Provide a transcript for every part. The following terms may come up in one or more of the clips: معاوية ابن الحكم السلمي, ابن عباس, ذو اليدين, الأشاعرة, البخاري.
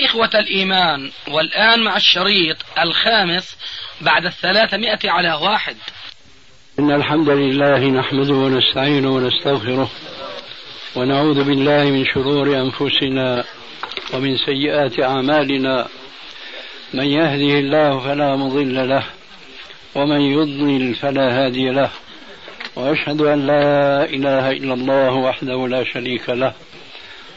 إخوة الإيمان، والآن مع الشريط الخامس بعد 300 على 1. إن الحمد لله نحمده ونستعينه ونستغفره ونعوذ بالله من شرور أنفسنا ومن سيئات أعمالنا، من يهده الله فلا مضل له ومن يضلل فلا هادي له، وأشهد أن لا إله إلا الله وحده لا شريك له،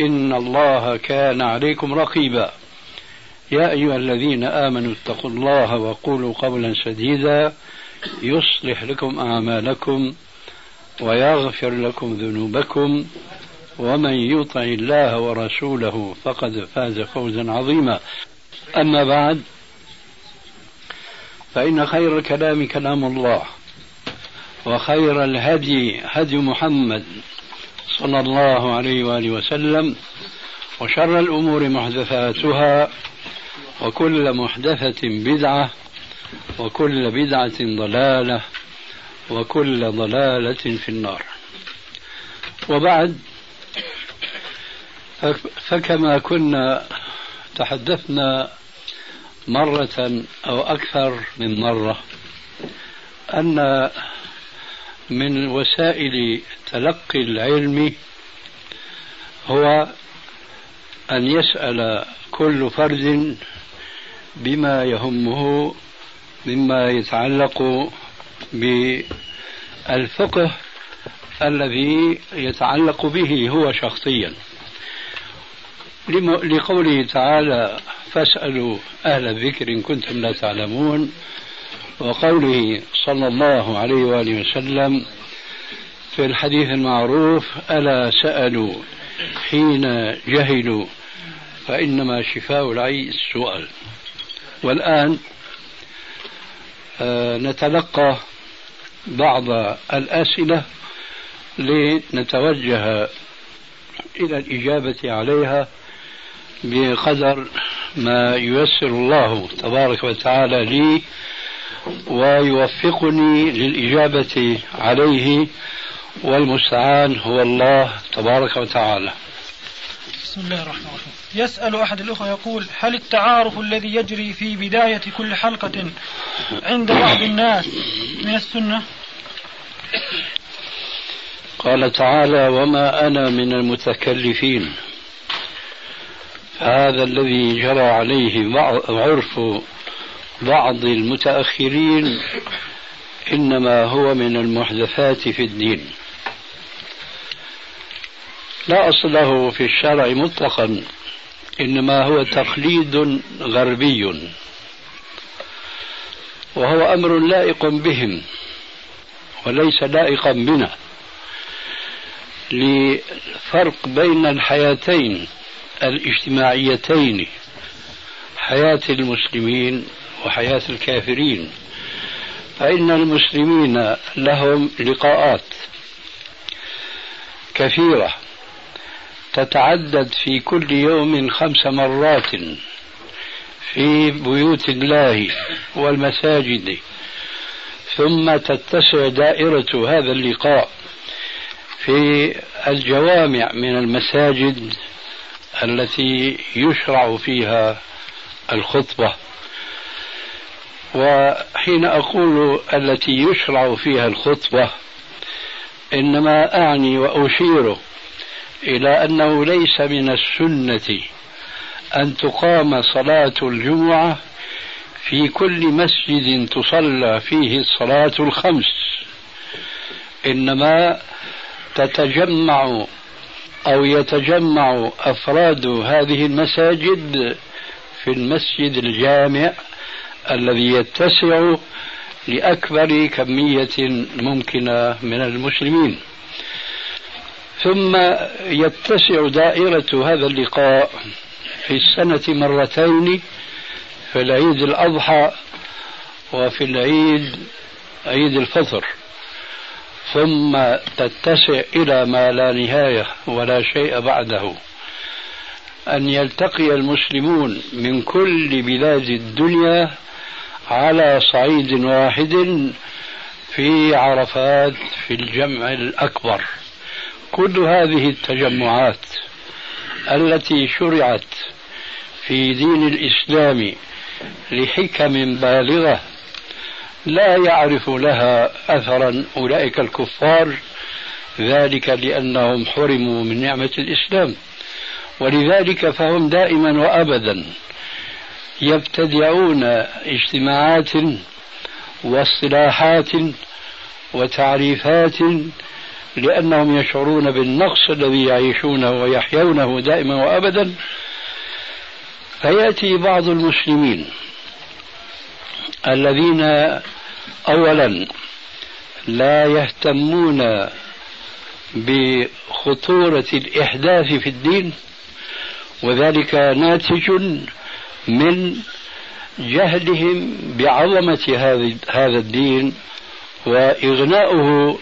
إن الله كان عليكم رقيبا. يا أيها الذين آمنوا اتقوا الله وقولوا قولا سديدا يصلح لكم أعمالكم ويغفر لكم ذنوبكم، ومن يطع الله ورسوله فقد فاز فوزا عظيما. أما بعد، فإن خير الكلام كلام الله، وخير الهدي هدي محمد صلى الله عليه وآله وسلم، وشر الأمور محدثاتها، وكل محدثة بدعة، وكل بدعة ضلالة، وكل ضلالة في النار. وبعد، فكما كنا تحدثنا مرة أو أكثر من مرة أن من وسائل تلقي العلم هو أن يسأل كل فرد بما يهمه مما يتعلق بالفقه الذي يتعلق به هو شخصيا، لقوله تعالى فاسألوا أهل الذكر إن كنتم لا تعلمون، وقوله صلى الله عليه وآله وسلم في الحديث المعروف ألا سألوا حين جهلوا فإنما شفاء العي السؤال. والآن نتلقى بعض الأسئلة لنتوجه إلى الإجابة عليها بقدر ما ييسر الله تبارك وتعالى لي ويوفقني للإجابة عليه، والمستعان هو الله تبارك وتعالى. بسم الله الرحمن الرحيم. يسأل أحد الأخوة يقول: هل التعارف الذي يجري في بداية كل حلقة عند بعض الناس من السنة؟ قال تعالى: وما أنا من المتكلفين. هذا الذي جرى عليه عرف بعض المتأخرين إنما هو من المحدثات في الدين، لا أصل له في الشرع مطلقا، إنما هو تقليد غربي، وهو أمر لائق بهم وليس لائقا بنا، لفرق بين الحياتين الاجتماعيتين، حياة المسلمين وحياة الكافرين. فإن المسلمين لهم لقاءات كثيرة تتعدد في كل يوم 5 مرات في بيوت الله والمساجد، ثم تتسع دائرة هذا اللقاء في الجوامع من المساجد التي يشرع فيها الخطبة. وحين أقول التي يشرع فيها الخطبة، إنما أعني وأشير إلى أنه ليس من السنة أن تقام صلاة الجمعة في كل مسجد تصلى فيه الصلاة الخمس، إنما تتجمع أو يتجمع أفراد هذه المساجد في المسجد الجامع الذي يتسع لأكبر كمية ممكنة من المسلمين. ثم يتسع دائرة هذا اللقاء في السنة مرتين، في العيد الأضحى وفي العيد عيد الفطر، ثم تتسع إلى ما لا نهاية ولا شيء بعده. أن يلتقي المسلمون من كل بلاد الدنيا على صعيد واحد في عرفات في الجمع الأكبر. كل هذه التجمعات التي شرعت في دين الإسلام لحكم بالغة لا يعرف لها أثرا أولئك الكفار، ذلك لأنهم حرموا من نعمة الإسلام، ولذلك فهم دائما وأبدا يبتدعون اجتماعات واصطلاحات وتعريفات لأنهم يشعرون بالنقص الذي يعيشونه ويحيونه دائما وأبدا. فيأتي بعض المسلمين الذين أولا لا يهتمون بخطورة الإحداث في الدين، وذلك ناتج من جهلهم بعظمة هذا الدين وإغناؤه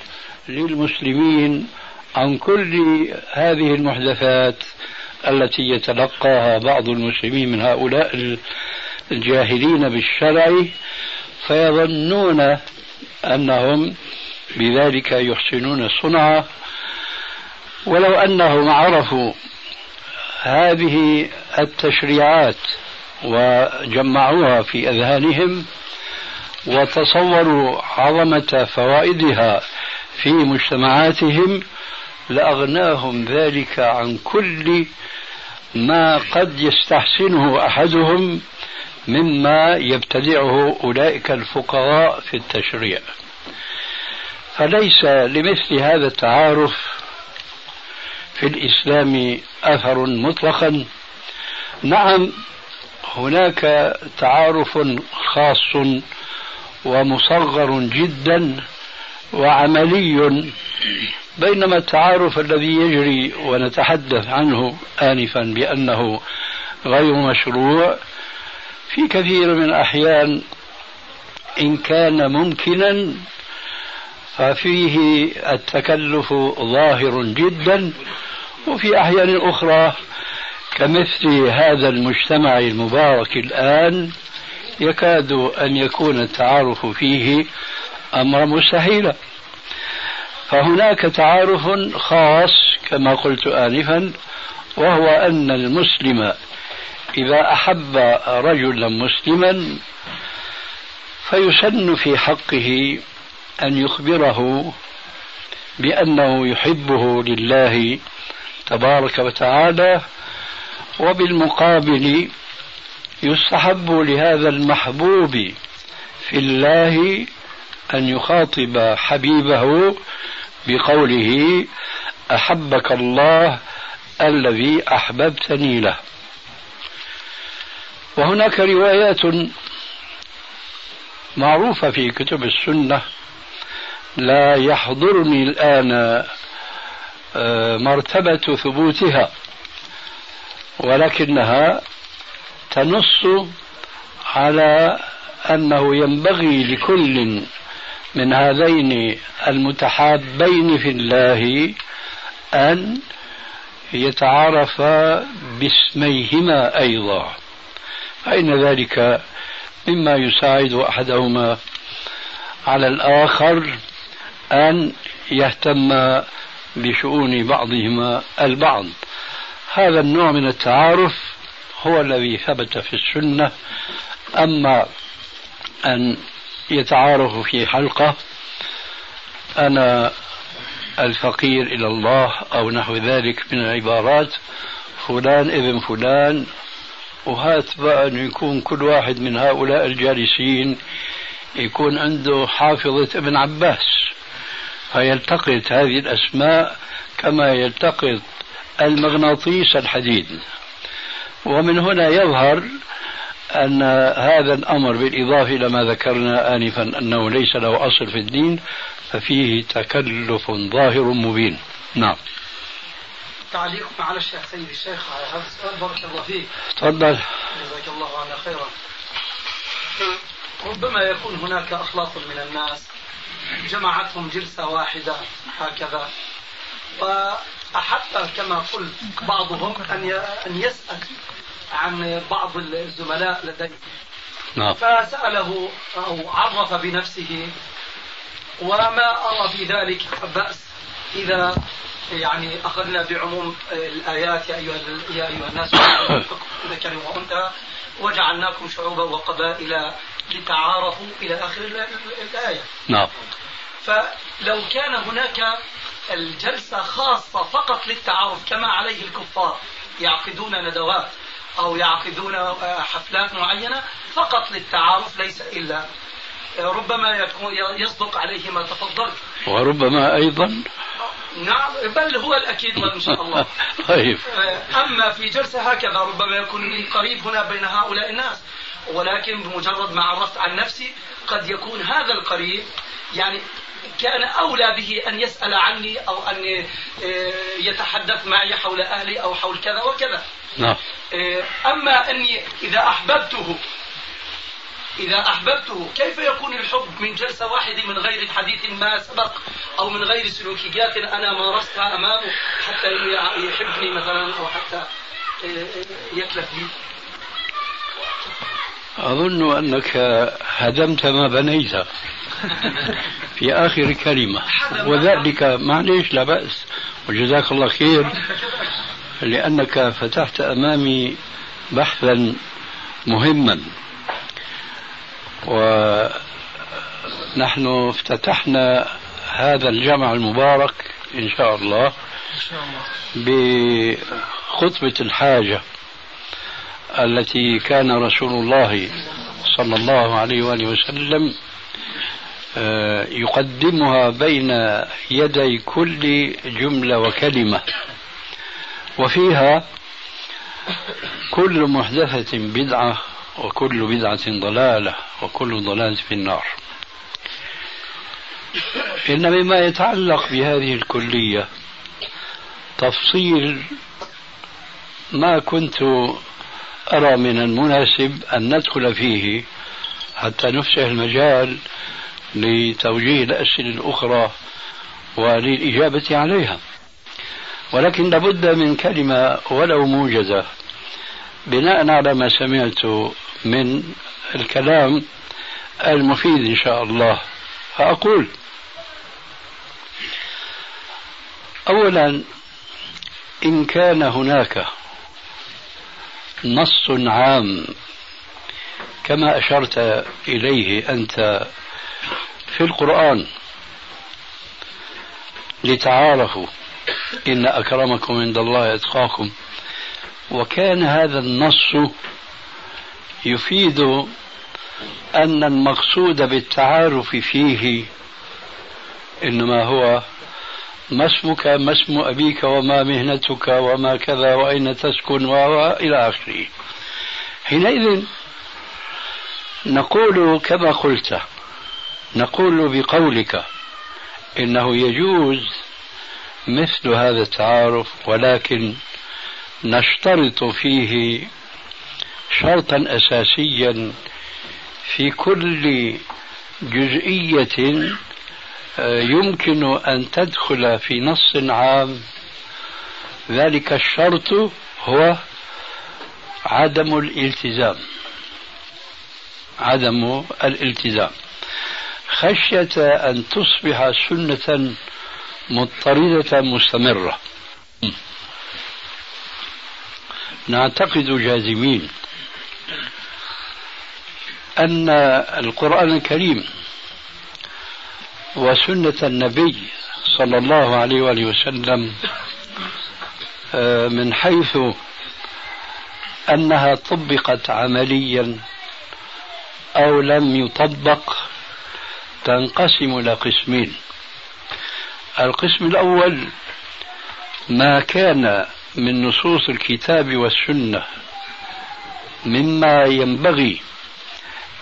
للمسلمين عن كل هذه المحدثات التي يتلقاها بعض المسلمين من هؤلاء الجاهلين بالشرع، فيظنون أنهم بذلك يحسنون الصنعة، ولو أنهم عرفوا هذه التشريعات وجمعوها في أذهانهم وتصوروا عظمة فوائدها في مجتمعاتهم لأغناهم ذلك عن كل ما قد يستحسنه أحدهم مما يبتدعه أولئك الفقراء في التشريع. فليس لمثل هذا التعارف في الإسلام أثر مطلقا. نعم هناك تعارف خاص ومصغر جدا وعملي، بينما التعارف الذي يجري ونتحدث عنه آنفا بأنه غير مشروع في كثير من الأحيان إن كان ممكنا ففيه التكلف ظاهر جدا، وفي أحيان أخرى كمثل هذا المجتمع المبارك الآن يكاد أن يكون التعارف فيه أمر مستحيلا. فهناك تعارف خاص كما قلت آنفا، وهو أن المسلم إذا أحب رجلا مسلما فيسن في حقه أن يخبره بأنه يحبه لله تبارك وتعالى، وبالمقابل يستحب لهذا المحبوب في الله أن يخاطب حبيبه بقوله أحبك الله الذي أحببتني له. وهناك روايات معروفة في كتب السنة لا يحضرني الآن مرتبة ثبوتها، ولكنها تنص على أنه ينبغي لكل من هذين المتحابين في الله أن يتعارف باسميهما أيضا، فإن ذلك مما يساعد أحدهما على الآخر أن يهتم بشؤون بعضهما البعض. هذا النوع من التعارف هو الذي ثبت في السنة. أما أن يتعارف في حلقة أنا الفقير إلى الله أو نحو ذلك من العبارات، فلان ابن فلان وهات بقى أن يكون كل واحد من هؤلاء الجالسين يكون عنده حافظة ابن عباس، فيلتقط هذه الأسماء كما يلتقط المغناطيس الحديد. ومن هنا يظهر أن هذا الأمر بالإضافة إلى ما ذكرنا آنفا أنه ليس له أصل في الدين، ففيه تكلف ظاهر مبين. نعم. تعليقكم على الشيخين بالشيخ على هذا السؤال بارك الله فيك. تفضل. جزاك الله عنا خيرا. ربما يكون هناك أخلاص من الناس جمعتهم جلسة واحدة هكذا، فأحب كما قلت بعضهم أن يسأل عن بعض الزملاء لديه. نعم. فسأله أو عرف بنفسه، وما أرى في ذلك بأس إذا يعني أخذنا بعموم الآيات يا أيها الناس ذكر وأنثى وجعلناكم شعوبا وقبائل لتعارفوا إلى آخر الآية. نعم. فلو كان هناك الجلسة خاصة فقط للتعارف كما عليه الكفار يعقدون ندوات أو يعقدون حفلات معينة فقط للتعارف ليس إلا، ربما يكون يصدق عليه ما تفضلت، وربما أيضا نعم بل هو الأكيد إن شاء الله. طيب. أما في جلسة هكذا ربما يكون لي قريب هنا بين هؤلاء الناس، ولكن بمجرد ما عرفت عن نفسي قد يكون هذا القريب يعني كان أولى به أن يسأل عني أو أن يتحدث معي حول أهلي أو حول كذا وكذا. نعم. أما أني إذا أحببته كيف يكون الحب من جلسة واحدة من غير حديث ما سبق أو من غير سلوكيات أنا مارستها أمامه حتى يحبني مثلا أو حتى يكلفني؟ أظن أنك هدمت ما بنيته في آخر كلمة، وذلك معليش لا بأس وجزاك الله خير، لأنك فتحت أمامي بحثا مهما، ونحن افتتحنا هذا الجمع المبارك إن شاء الله بخطبة الحاجة التي كان رسول الله صلى الله عليه وآله وسلم يقدمها بين يدي كل جملة وكلمة، وفيها كل محدثة بدعة وكل بدعة ضلالة وكل ضلالة في النار. إن مما يتعلق بهذه الكلية تفصيل ما كنت أرى من المناسب أن ندخل فيه حتى نفسح المجال لتوجيه الأسئلة الأخرى وللإجابة عليها، ولكن لابد من كلمة ولو موجزة بناء على ما سمعت من الكلام المفيد إن شاء الله. فأقول أولا إن كان هناك نص عام كما أشرت إليه أنت في القرآن لتعارفوا إن أكرمكم عند الله أتقاكم، وكان هذا النص يفيد أن المقصود بالتعارف فيه إنما هو ما اسمك ما اسم أبيك وما مهنتك وما كذا وأين تسكن وإلى آخره، حينئذ نقول كما قلت، نقول بقولك إنه يجوز مثل هذا التعارف، ولكن نشترط فيه شرطا أساسيا في كل جزئية يمكن أن تدخل في نص عام، ذلك الشرط هو عدم الالتزام، عدم الالتزام خشية أن تصبح سنة مضطردة مستمرة. نعتقد جازمين أن القرآن الكريم وسنة النبي صلى الله عليه وآله وسلم من حيث أنها طبقت عمليا أو لم يطبق تنقسم إلى قسمين. القسم الأول ما كان من نصوص الكتاب والسنة مما ينبغي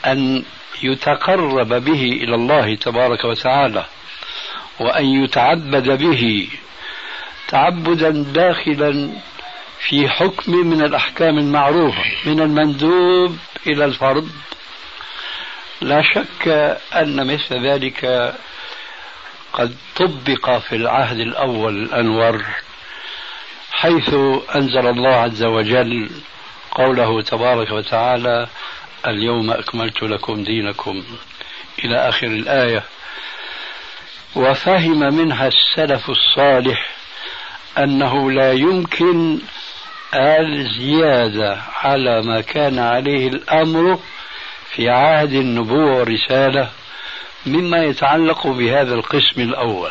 أن يتقرب به إلى الله تبارك وتعالى وأن يتعبد به تعبدا داخلا في حكم من الأحكام المعروفة من المندوب إلى الفرض، لا شك أن مثل ذلك قد طبق في العهد الأول الأنور، حيث أنزل الله عز وجل قوله تبارك وتعالى اليوم أكملت لكم دينكم إلى آخر الآية. وفهم منها السلف الصالح أنه لا يمكن الزيادة على ما كان عليه الأمر في عهد النبوة والرسالة مما يتعلق بهذا القسم الأول.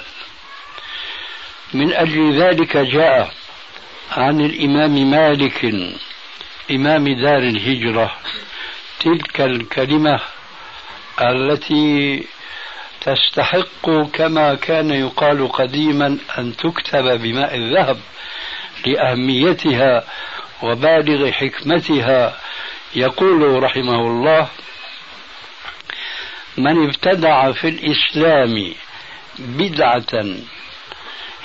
من أجل ذلك جاء عن الإمام مالك إمام دار الهجرة تلك الكلمة التي تستحق كما كان يقال قديما أن تكتب بماء الذهب لأهميتها وبالغ حكمتها. يقول رحمه الله: من ابتدع في الإسلام بدعة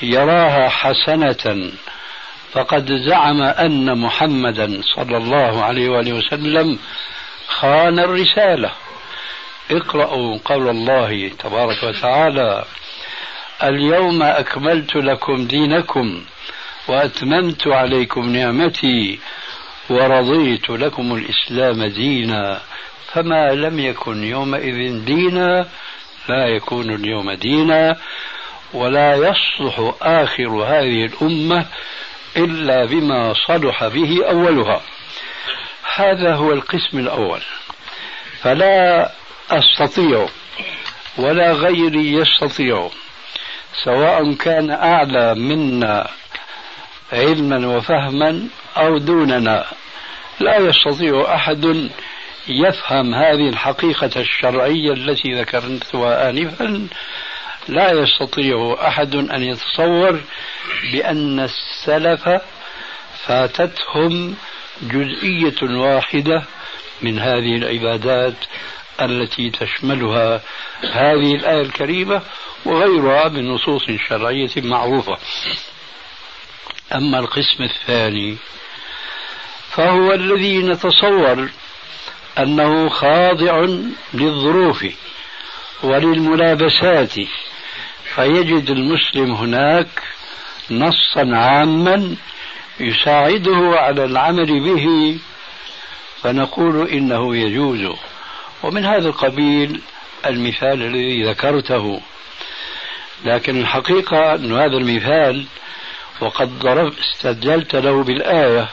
يراها حسنة فقد زعم أن محمدا صلى الله عليه وآله وسلم خان الرسالة. اقرأوا قول الله تبارك وتعالى: اليوم أكملت لكم دينكم وأتممت عليكم نعمتي ورضيت لكم الإسلام دينا فما لم يكن يومئذ دينا لا يكون اليوم دينا ولا يصلح آخر هذه الأمة إلا بما صلح به أولها. هذا هو القسم الأول، فلا أستطيع ولا غيري يستطيع سواء كان أعلى منا علما وفهما أو دوننا، لا يستطيع أحد يفهم هذه الحقيقة الشرعية التي ذكرتها آنفا، لا يستطيع أحد أن يتصور بأن السلف فاتتهم جزئية واحدة من هذه العبادات التي تشملها هذه الآية الكريمة وغيرها من نصوص شرعية معروفة. أما القسم الثاني فهو الذي نتصور أنه خاضع للظروف وللملابسات، فيجد المسلم هناك نصا عاما يساعده على العمل به فنقول إنه يجوز. ومن هذا القبيل المثال الذي ذكرته، لكن الحقيقة أن هذا المثال وقد استدللت له بالآية،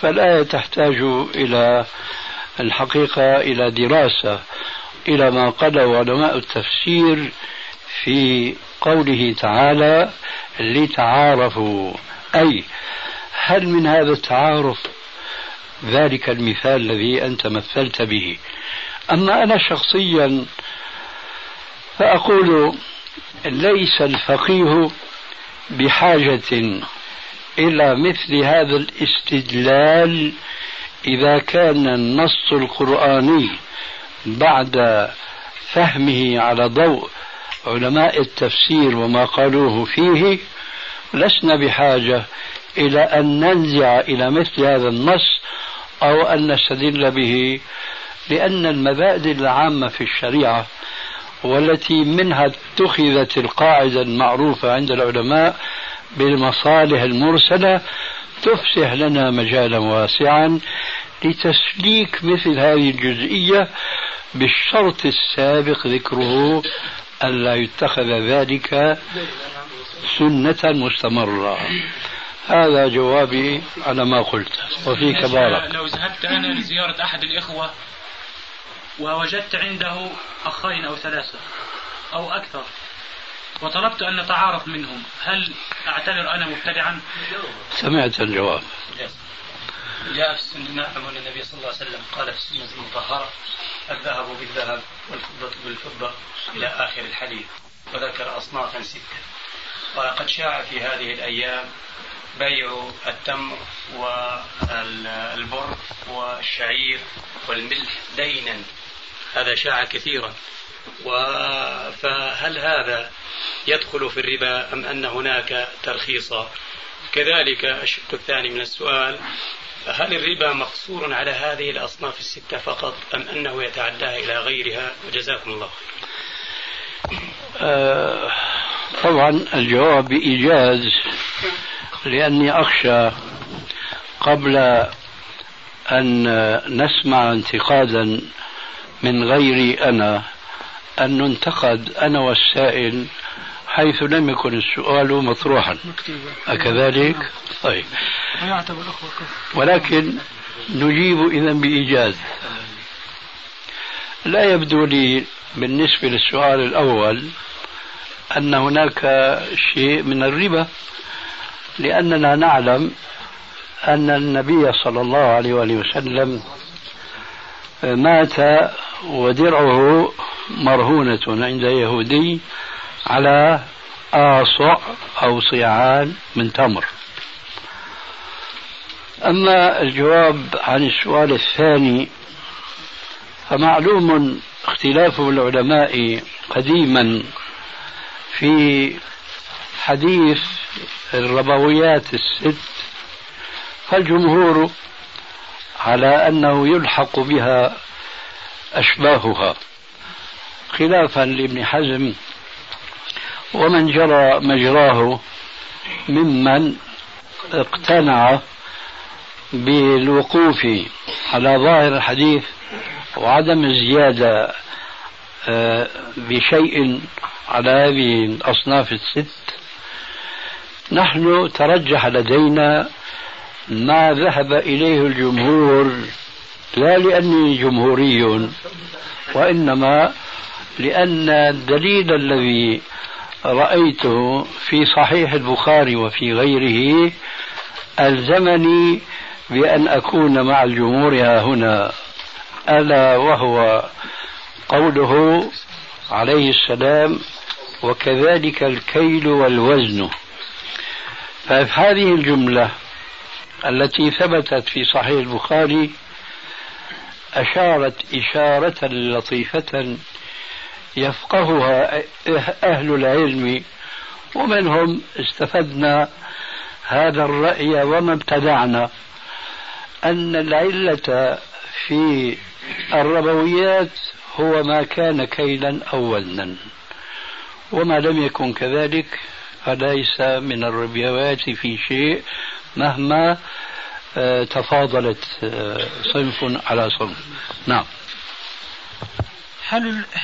فالآية تحتاج إلى الحقيقة إلى دراسة، إلى ما قاله علماء التفسير في قوله تعالى لتعارفوا، أي هل من هذا التعارف ذلك المثال الذي أنت مثلت به. أما أنا شخصيا فأقول ليس الفقيه بحاجة إلى مثل هذا الاستدلال إذا كان النص القرآني بعد فهمه على ضوء علماء التفسير وما قالوه فيه لسنا بحاجة إلى أن ننزع إلى مثل هذا النص أو أن نستدل به، لأن المبادئ العامة في الشريعة والتي منها اتخذت القاعدة المعروفة عند العلماء بالمصالح المرسلة تفسح لنا مجالا واسعا لتسليك مثل هذه الجزئية بالشرط السابق ذكره ألا يتخذ ذلك سنة مستمرة. هذا جوابي على ما قلت وفيك بارك. لو ذهبت أنا لزيارة أحد الإخوة ووجدت عنده أخين أو ثلاثة أو أكثر وطلبت أن نتعارف منهم، هل أعتبر أنا مبتدعا؟ سمعت الجواب. جاء في السنة نعم أن النبي صلى الله عليه وسلم قال في السنة المطهرة الذهب بالذهب والفضة بالفضة إلى آخر الحديث، وذكر أصنافا 6. ولقد شاع في هذه الأيام بيع التمر والبر والشعير والملح دينا، هذا شاع كثيرا. فهل هذا يدخل في الربا أم أن هناك ترخيصا؟ كذلك الشق الثاني من السؤال، هل الربا مقصور على هذه الأصناف 6 فقط أم أنه يتعداه إلى غيرها؟ وجزاكم الله خير. طبعا الجواب بإيجاز، لأني أخشى قبل أن نسمع انتقادا من غيري أنا أن ننتقد أنا والسائل حيث لم يكن السؤال مطروحا، أكذلك؟ طيب، ولكن نجيب إذن بإيجاز. لا يبدو لي بالنسبة للسؤال الأول أن هناك شيء من الربا، لأننا نعلم أن النبي صلى الله عليه وسلم مات ودرعه مرهونة عند يهودي على آصع أو صيعان من تمر. أما الجواب عن السؤال الثاني فمعلوم اختلاف العلماء قديما في حديث الربويات 6، فالجمهور على أنه يلحق بها أشباهها، خلافا لابن حزم ومن جرى مجراه ممن اقتنع بالوقوف على ظاهر الحديث وعدم الزيادة بشيء على هذه الأصناف 6. نحن ترجح لدينا ما ذهب إليه الجمهور، لا لأني جمهوري، وإنما لأن الدليل الذي رأيته في صحيح البخاري وفي غيره ألزمني بأن أكون مع الجمهور هنا، ألا وهو قوله عليه السلام وكذلك الكيل والوزن. فهذه الجملة التي ثبتت في صحيح البخاري أشارت إشارة لطيفة يفقهها أهل العلم، ومنهم استفدنا هذا الرأي وما ابتدعنا، أن العلة في الربويات هو ما كان كيلا أو وزنا، وما لم يكن كذلك فليس من الربويات في شيء مهما تفاضلت صنف على صنف. نعم.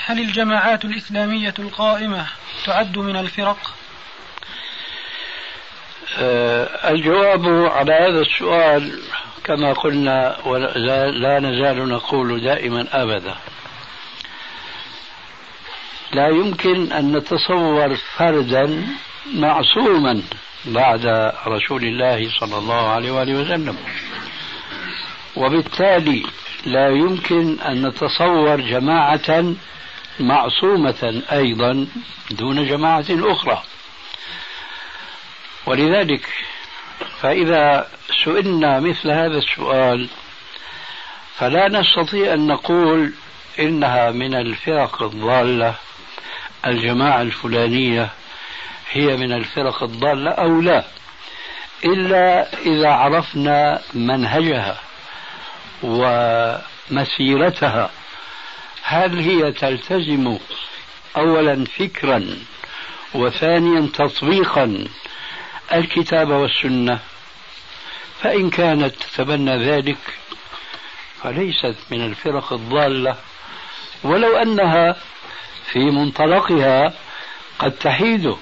هل الجماعات الإسلامية القائمة تعد من الفرق؟ الجواب على هذا السؤال كما قلنا ولا نزال نقول دائما أبدا، لا يمكن أن نتصور فردا معصوما بعد رسول الله صلى الله عليه وسلم، وبالتالي لا يمكن أن نتصور جماعة معصومة أيضا دون جماعة أخرى. ولذلك فإذا سئلنا مثل هذا السؤال فلا نستطيع أن نقول إنها من الفرق الضالة، الجماعة الفلانية هي من الفرق الضالة أو لا، إلا إذا عرفنا منهجها ومسيرتها، هل هي تلتزم أولا فكرا وثانيا تطبيقا الكتاب والسنة، فإن كانت تتبنى ذلك فليست من الفرق الضالة، ولو أنها في منطلقها قد تحيد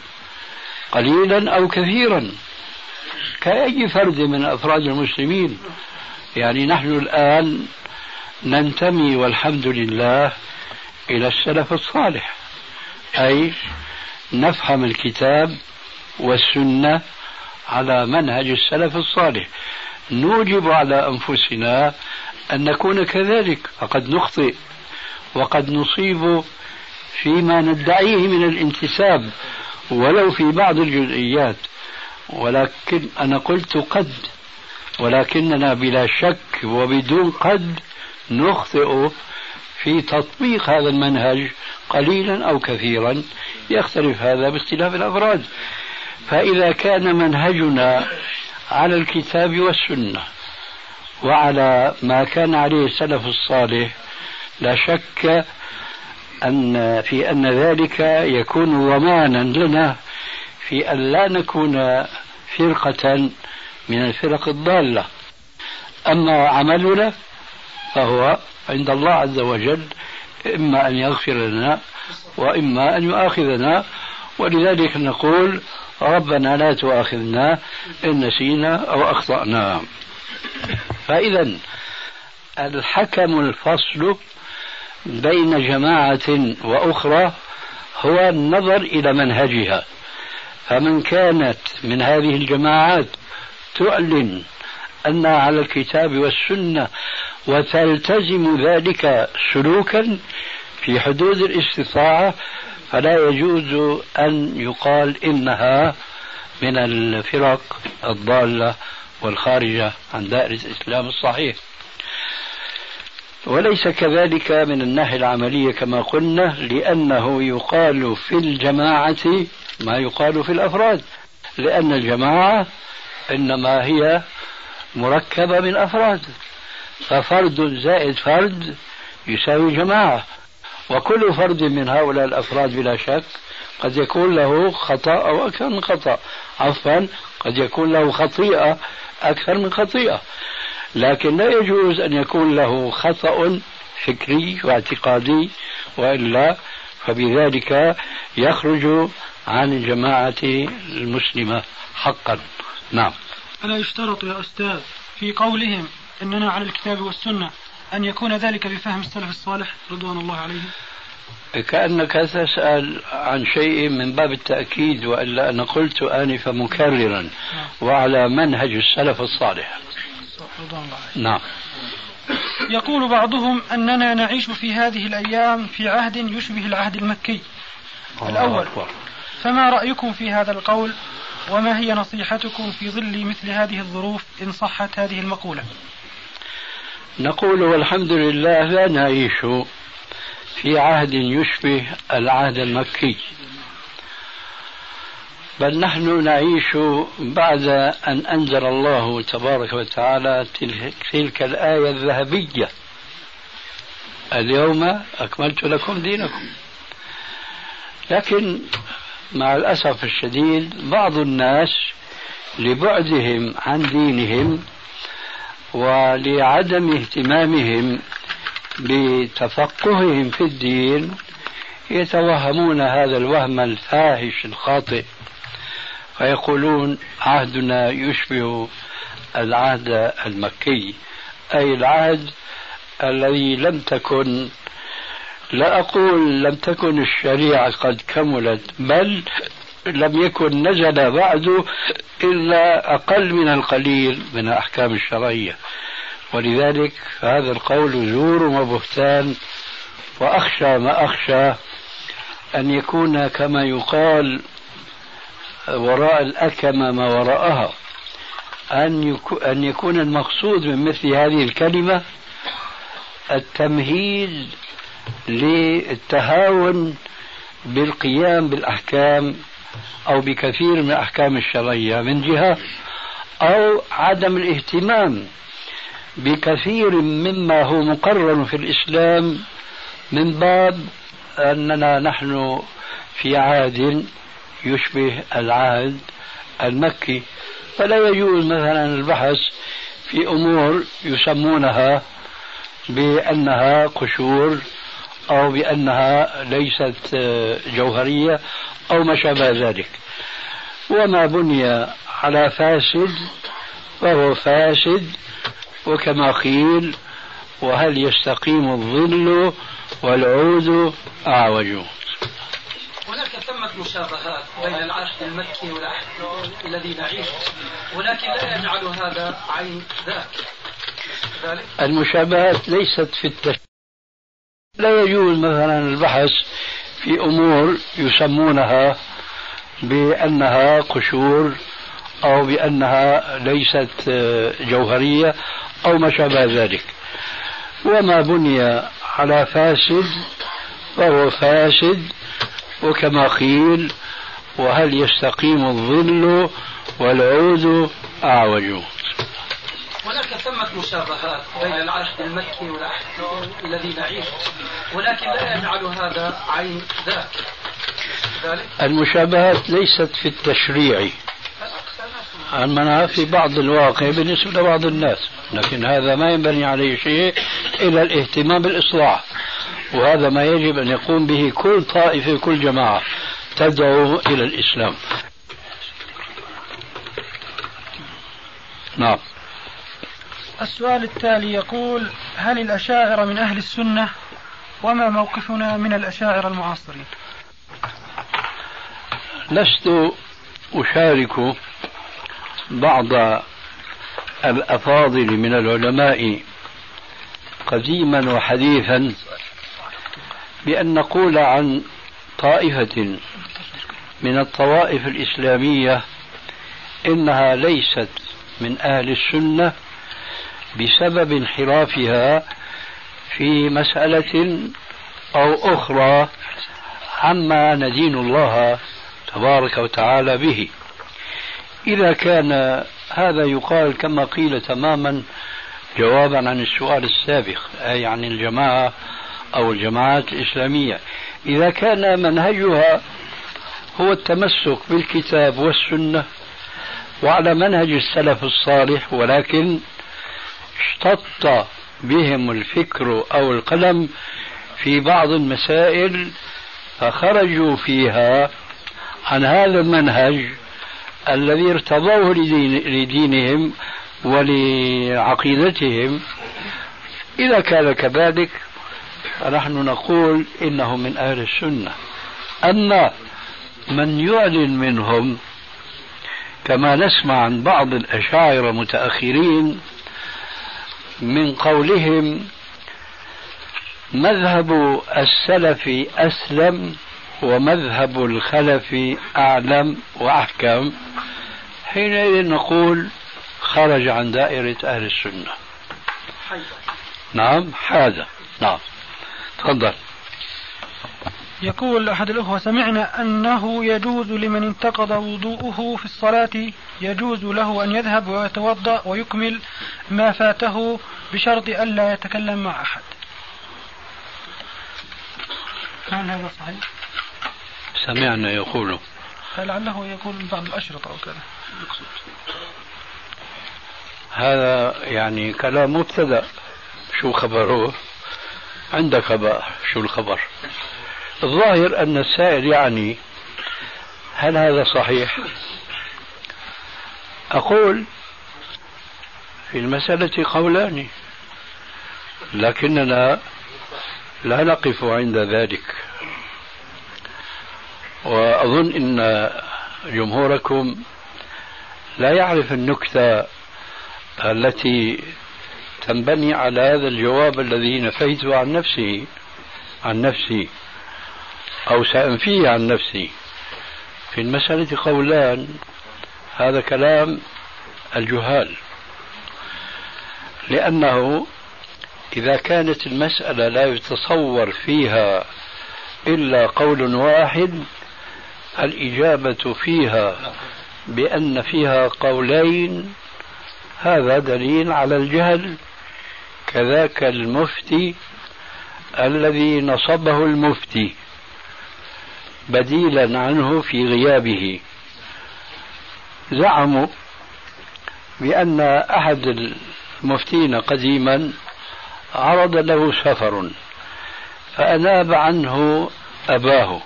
قليلا أو كثيرا كأي فرد من أفراد المسلمين. يعني نحن الآن ننتمي والحمد لله إلى السلف الصالح، أي نفهم الكتاب والسنة على منهج السلف الصالح، نوجب على أنفسنا أن نكون كذلك، فقد نخطئ وقد نصيب فيما ندعيه من الانتساب ولو في بعض الجزئيات، ولكن أنا قلت قد، ولكننا بلا شك وبدون قد نخطئ في تطبيق هذا المنهج قليلا أو كثيرا، يختلف هذا باختلاف الأفراد. فإذا كان منهجنا على الكتاب والسنة وعلى ما كان عليه السلف الصالح لا شك أن في أن ذلك يكون رمانا لنا في أن لا نكون فرقة من الفرق الضالة. أما عملنا فهو عند الله عز وجل، إما أن يغفر لنا وإما أن يؤاخذنا، ولذلك نقول ربنا لا تؤاخذنا إن نسينا أو أخطأنا. فإذا الحكم الفصل بين جماعة وأخرى هو النظر إلى منهجها، فمن كانت من هذه الجماعات تعلن أنها على الكتاب والسنة وتلتزم ذلك سلوكا في حدود الاستطاعة فلا يجوز أن يقال إنها من الفرق الضالة والخارجة عن دائرة الإسلام الصحيح. وليس كذلك من الناحية العملية كما قلنا، لأنه يقال في الجماعة ما يقال في الأفراد، لأن الجماعة إنما هي مركبة من أفراد، ففرد زائد فرد يساوي جماعة، وكل فرد من هؤلاء الأفراد بلا شك قد يكون له خطأ أو أكثر من خطأ، عفوا قد يكون له خطيئة أكثر من خطيئة، لكن لا يجوز أن يكون له خطأ فكري واعتقادي، وإلا فبذلك يخرج عن الجماعة المسلمة حقا. نعم. ألا يشترط يا أستاذ في قولهم أننا على الكتاب والسنة أن يكون ذلك بفهم السلف الصالح رضوان الله عليهم؟ كأنك تسأل عن شيء من باب التأكيد، وإلا أنا قلت آنفا مكررا وعلى منهج السلف الصالح رضوان الله عليهم. نعم. يقول بعضهم أننا نعيش في هذه الأيام في عهد يشبه العهد المكي الأول، فما رأيكم في هذا القول وما هي نصيحتكم في ظل مثل هذه الظروف إن صحت هذه المقولة؟ نقول والحمد لله لا نعيش في عهد يشبه العهد المكي، بل نحن نعيش بعد أن أنزل الله تبارك وتعالى تلك الآية الذهبية اليوم أكملت لكم دينكم. لكن مع الأسف الشديد بعض الناس لبعدهم عن دينهم ولعدم اهتمامهم بتفقههم في الدين يتوهمون هذا الوهم الفاحش الخاطئ فيقولون عهدنا يشبه العهد المكي، أي العهد الذي لم تكن، لا أقول لم تكن الشريعة قد كملت، بل لم يكن نزل بعد إلا أقل من القليل من الأحكام الشرعية، ولذلك هذا القول زور وبهتان، وأخشى ما أخشى أن يكون كما يقال وراء الأكمة ما وراءها، أن يكون المقصود من مثل هذه الكلمة التمهيد للتهاون بالقيام بالأحكام أو بكثير من الأحكام الشرعية من جهة، أو عدم الاهتمام بكثير مما هو مقرر في الإسلام من باب أننا نحن في عهد يشبه العهد المكي. فلا يجوز مثلا البحث في أمور يسمونها بأنها قشور أو بأنها ليست جوهرية أو ما شابه ذلك، وما بني على فاسد فهو فاسد، وكما قيل وهل يستقيم الظل والعود أعوج. هناك ثمة مشابهات بين العهد المكي والعهد الذي نعيشه، ولكن لا يجعل هذا عين ذلك. المشابهات ليست في التشريع. لا يجوز مثلا البحث في أمور يسمونها بأنها قشور أو بأنها ليست جوهرية أو ما شابه ذلك. وما بني على فاسد فهو فاسد، وكما قيل وهل يستقيم الظل والعود أعوج. هناك ثمة مشابهات بين العهد المكي والعهد الذي نعيشه، ولكن لا يجعل هذا عين ذلك. المشابهات ليست في التشريع، أما في بعض الواقع بالنسبة لبعض الناس، لكن هذا ما ينبني عليه شيء إلا الاهتمام بالإصلاح، وهذا ما يجب أن يقوم به كل طائفة كل جماعة تدعو إلى الإسلام. نعم. السؤال التالي يقول: هل الأشاعرة من أهل السنة؟ وما موقفنا من الأشاعرة المعاصرين؟ لست أشارك بعض الأفاضل من العلماء قديما وحديثا بأن نقول عن طائفة من الطوائف الإسلامية إنها ليست من أهل السنة بسبب انحرافها في مسألة أو أخرى عما ندين الله تبارك وتعالى به. إذا كان هذا يقال كما قيل تماما جوابا عن السؤال السابق، أي عن الجماعة أو الجماعات الإسلامية، إذا كان منهجها هو التمسك بالكتاب والسنة وعلى منهج السلف الصالح، ولكن اشتط بهم الفكر أو القلم في بعض المسائل فخرجوا فيها عن هذا المنهج الذي ارتضوه لدينهم ولعقيدتهم، إذا كان كذلك فنحن نقول إنهم من أهل السنة. أما من يعلن منهم كما نسمع عن بعض الأشاعرة متأخرين من قولهم مذهب السلف أسلم ومذهب الخلف أعلم وأحكم، حينئذ نقول خرج عن دائرة أهل السنة. نعم هذا. نعم تفضل. يقول أحد الأخوة: سمعنا أنه يجوز لمن انتقض وضوءه في الصلاة يجوز له أن يذهب ويتوضأ ويكمل ما فاته بشرط ألا يتكلم مع أحد، هل هذا صحيح؟ سمعنا يقوله، فلعله يقول بعض الأشرطة أو كذا. هذا يعني كلام مبتدأ، شو خبره عندك بقى؟ شو الخبر؟ الظاهر أن السائل يعني هل هذا صحيح؟ أقول في المسألة قولان، لكننا لا نقف عند ذلك، وأظن أن جمهوركم لا يعرف النكتة التي تنبني على هذا الجواب الذي نفيته عن نفسي أو سأنفيه عن نفسي. في المسألة قولان، هذا كلام الجهال، لأنه إذا كانت المسألة لا يتصور فيها إلا قول واحد الإجابة فيها بأن فيها قولين، هذا دليل على الجهل، كذاك المفتي الذي نصبه المفتي بديلا عنه في غيابه، زعموا بأن أحد المفتين قديما عرض له سفر فأناب عنه أباه،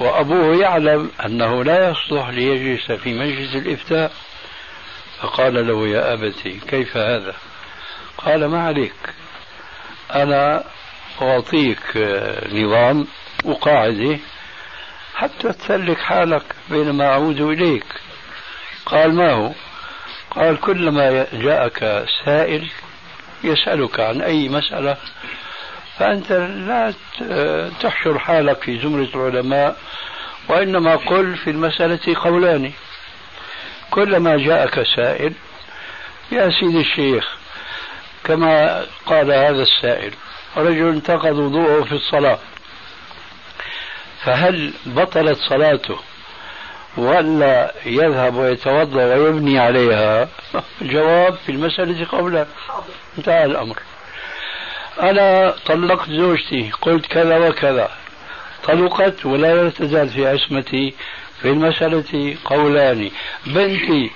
وأبوه يعلم أنه لا يصلح ليجلس في مجلس الإفتاء، فقال له: يا أبتي كيف هذا؟ قال: ما عليك، أنا أعطيك نظام وقاعدة حتى تسلك حالك بينما أعود إليك. قال ما هو؟ قال كلما جاءك سائل يسألك عن أي مسألة فأنت لا تحشر حالك في زمرة العلماء، وإنما قل في المسألة قولان. كلما جاءك سائل يا سيدي الشيخ، كما قال هذا السائل رجل انتقض وضوءه في الصلاة، فهل بطلت صلاته ولا يذهب ويتوضأ ويبني عليها؟ جواب في المسألة قولان، انتهى الأمر. أنا طلقت زوجتي، قلت كذا وكذا، طلقت ولا تزال في عصمتي، في المسألة قولان. بنتي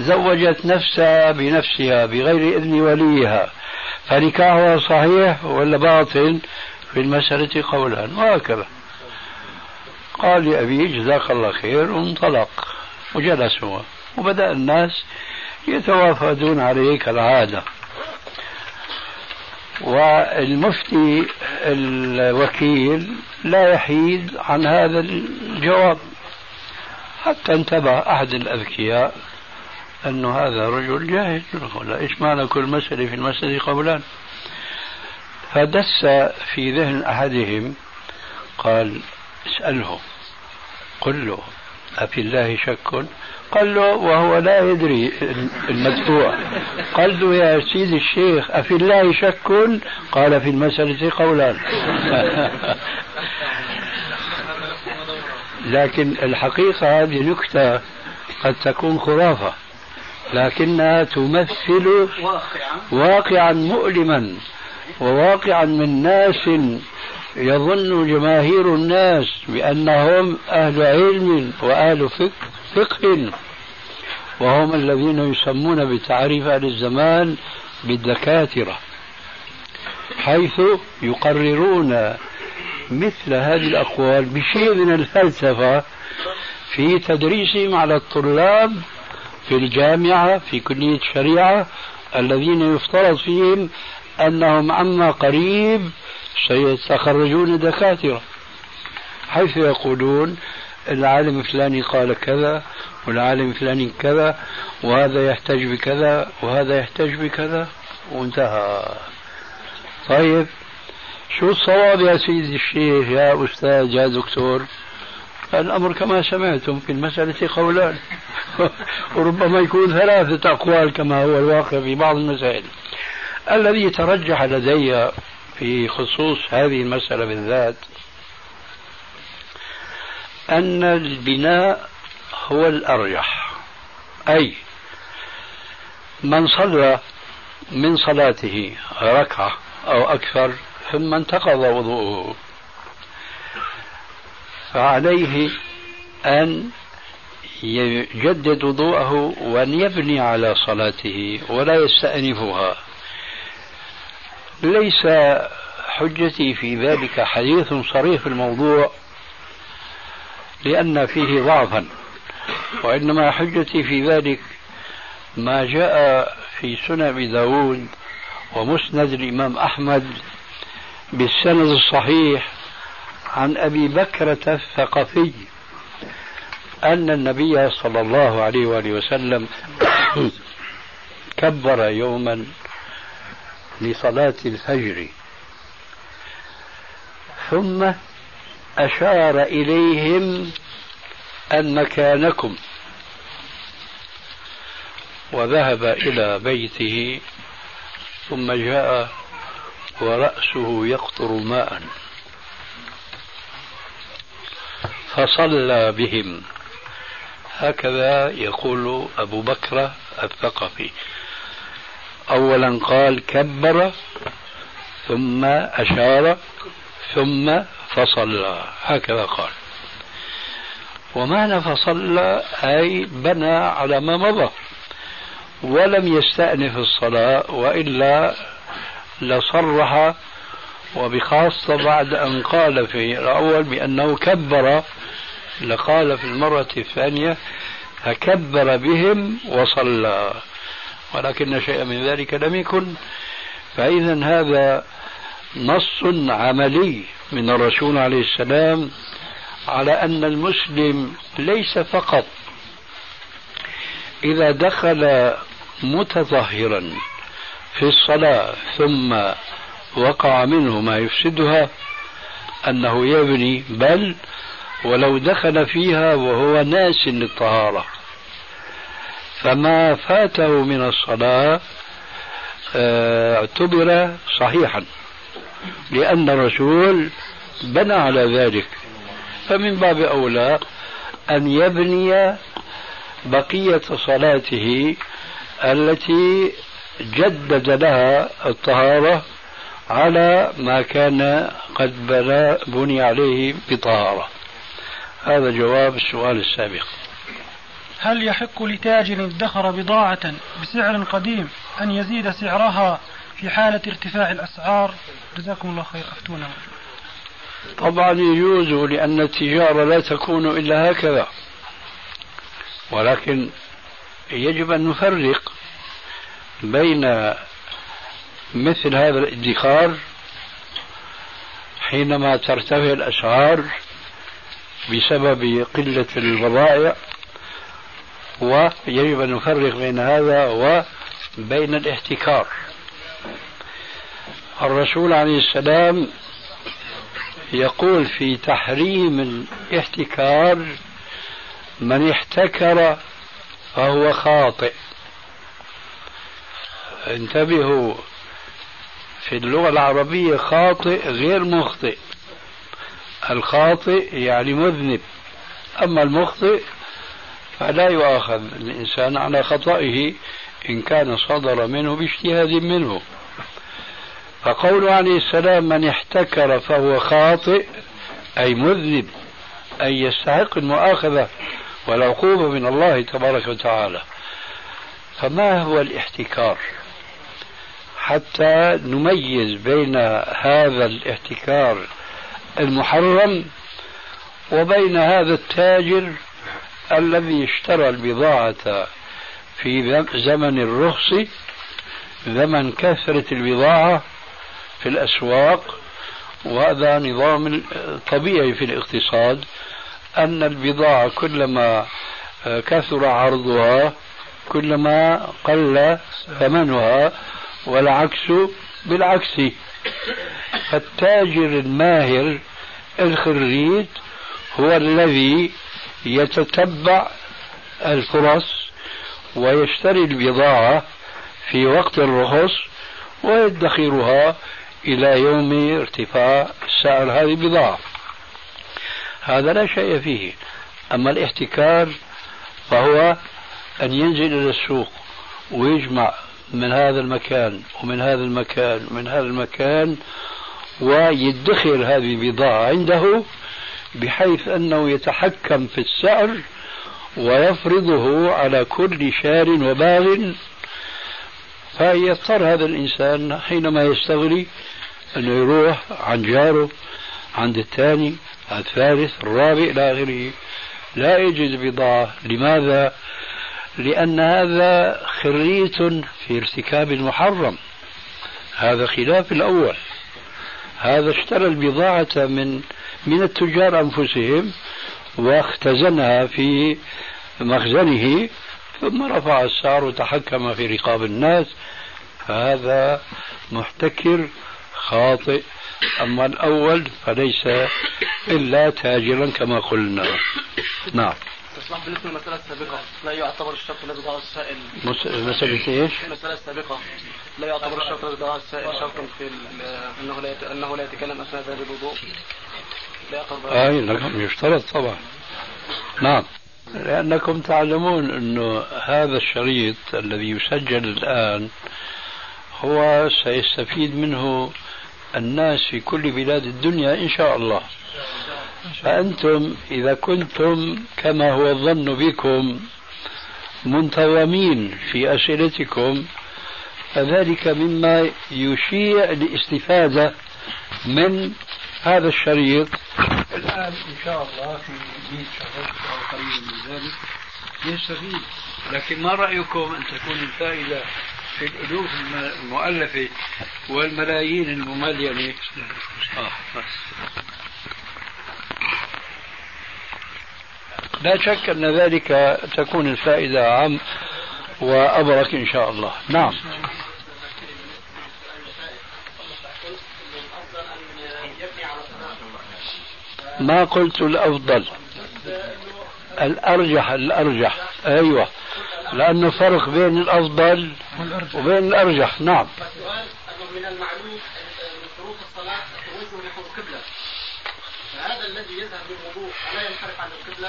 زوجت نفسها بنفسها بغير إذن وليها، فنكاحها صحيح ولا باطل؟ في المسألة قولان، وهكذا. قال لي أبي جزاك الله خير، وانطلق وجلس هو، وبدأ الناس يتوافدون عليه كالعادة. والمفتي الوكيل لا يحيد عن هذا الجواب، حتى انتبه أحد الأذكياء أنه هذا رجل جاهل، ولا إيش معنى كل مسألة في المسألة قولان؟ فدس في ذهن أحدهم قال اسأله، قل له أفي الله شك؟ قال له وهو لا يدري المدفوع، قال له يا سيدي الشيخ أفي الله شك؟ قال في المسألة قولان. لكن الحقيقة هذه نكتة قد تكون خرافة، لكنها تمثل واقعا مؤلما، وواقعا من ناس يظن جماهير الناس بأنهم أهل علم وأهل فقه، وهم الذين يسمون بتعريف أهل الزمان بالدكاترة، حيث يقررون مثل هذه الأقوال بشيء من الفلسفة في تدريسهم على الطلاب في الجامعة في كلية الشريعة، الذين يفترض فيهم أنهم عما قريب سيتخرجون دكاترة، حيث يقولون العالم الفلاني قال كذا والعالم الفلاني كذا، وهذا يحتج بكذا وهذا يحتج بكذا، وانتهى. طيب شو الصواب يا سيدي الشيخ يا أستاذ يا دكتور؟ الأمر كما سمعتم في المسألة قولان، وربما يكون ثلاثة أقوال كما هو الواقع في بعض المسائل. الذي ترجح لدي في خصوص هذه المسألة بالذات أن البناء هو الأرجح، أي من صلى من صلاته ركعة أو أكثر ثم انتقض وضوءه فعليه أن يجدد وضوءه وأن يبني على صلاته ولا يستأنفها. ليس حجتي في ذلك حديث صريح في الموضوع لأن فيه ضعفا، وإنما حجتي في ذلك ما جاء في سنن أبي داود ومسند الإمام أحمد بالسند الصحيح عن أبي بكرة الثقفي أن النبي صلى الله عليه وآله وسلم كبر يوما لصلاة الفجر ثم أشار إليهم أن مكانكم، وذهب إلى بيته ثم جاء ورأسه يقطر ماء فصلى بهم. هكذا يقول أبو بكر الثقفي، أولا قال كبر ثم أشار ثم فصلى، هكذا قال. ومعنى فصلى أي بنى على ما مضى ولم يستأنف الصلاة، وإلا لصرح، وبخاصة بعد أن قال في الأول بأنه كبر لقال في المرة الثانية فكبر بهم وصلى، ولكن شيئا من ذلك لم يكن. فإذا هذا نص عملي من الرسول عليه السلام على أن المسلم ليس فقط إذا دخل متظاهرا في الصلاة ثم وقع منه ما يفسدها أنه يبني، بل ولو دخل فيها وهو ناس للطهارة فما فاته من الصلاة اعتبر صحيحا، لأن الرسول بنى على ذلك، فمن باب أولى أن يبني بقية صلاته التي جدد لها الطهارة على ما كان قد بني عليه بطهارة. هذا جواب السؤال السابق. هل يحق لتاجر ادخر بضاعة بسعر قديم أن يزيد سعرها في حالة ارتفاع الأسعار؟ جزاكم الله خير، أفتونا. طبعا يجوز، لأن التجارة لا تكون إلا هكذا، ولكن يجب أن نفرق بين مثل هذا الادخار حينما ترتفع الأسعار بسبب قلة البضائع، ويجب أن نفرق بين هذا وبين الاحتكار. الرسول عليه السلام يقول في تحريم الاحتكار: من احتكر فهو خاطئ. انتبهوا، في اللغة العربية خاطئ غير مخطئ، الخاطئ يعني مذنب، أما المخطئ فلا يؤاخذ الإنسان على خطئه إن كان صدر منه باجتهاد منه. فقول عليه السلام: من احتكر فهو خاطئ، أي مذنب، أي يستحق المؤاخذة والعقوبة من الله تبارك وتعالى. فما هو الاحتكار حتى نميز بين هذا الاحتكار المحرم وبين هذا التاجر الذي اشترى البضاعة في زمن الرخص، زمن كثرة البضاعة في الأسواق. وهذا نظام طبيعي في الاقتصاد، أن البضاعة كلما كثر عرضها كلما قل ثمنها، والعكس بالعكس. فالتاجر الماهر الخريج هو الذي يتتبع الفرص ويشتري البضاعة في وقت الرخص ويدخرها إلى يوم ارتفاع سعر هذه البضاعة، هذا لا شيء فيه. أما الاحتكار فهو أن ينزل إلى السوق ويجمع من هذا المكان ومن هذا المكان ومن هذا المكان ويدخر هذه البضاعة عنده، بحيث أنه يتحكم في السعر ويفرضه على كل شار وباغ، فيضطر هذا الإنسان حينما يستغري أنه يروح عن جاره عند الثاني الثالث الرابع إلى آخره، لا يجد بضاعة. لماذا؟ لأن هذا خريت في ارتكاب المحرم، هذا خلاف الأول، هذا اشترى البضاعة من التجار أنفسهم واختزنها في مخزنه ثم رفع السعر وتحكم في رقاب الناس، فهذا محتكر خاطئ. أما الأول فليس إلا تاجرا كما قلنا. نعم. تصلح بالنسبة للمسألة السابقة، لا يعتبر الشرط الذي ضعه السائل. مسألة إيش؟ المسألة السابقة لا يعتبر الشرط الذي ضعه السائل شرطا في أنه لا يتكلم أثناء ذلك الوضوء. أي نعم يشترط طبعا. نعم، لأنكم تعلمون أنه هذا الشريط الذي يسجل الآن هو سيستفيد منه الناس في كل بلاد الدنيا إن شاء الله. فأنتم إذا كنتم كما هو الظن بكم منتظمين في أسئلتكم فذلك مما يشيع الاستفادة من هذا الشريط الآن إن شاء الله. في 100 شهر أو قليل من ذلك يستفيد. لكن ما رأيكم أن تكون الفائدة في الألوف المؤلفة والملايين المملينة؟ لا شك أن ذلك تكون الفائدة عام وأبرك إن شاء الله. نعم. ما قلت الأفضل، الأرجح. أيوة، لأنه فرق بين الأفضل وبين الأرجح. نعم. من المعلوم شروط الصلاة التوجه نحو القبلة، فهذا الذي يذهب للوضوء ألا ينحرف عن القبلة؟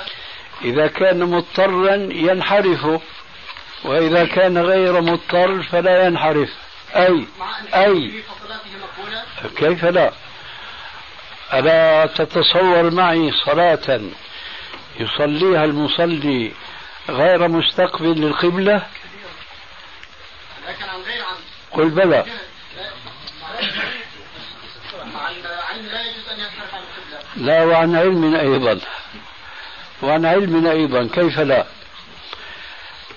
إذا كان مضطرا ينحرف، وإذا كان غير مضطر فلا ينحرف. أي كيف لا؟ ألا تتصور معي صلاة يصليها المصلي غير مستقبل للقبلة؟ لكن عن غير عن قل بلى. لا، وعن علم أيضا، وعن علم أيضا، كيف لا؟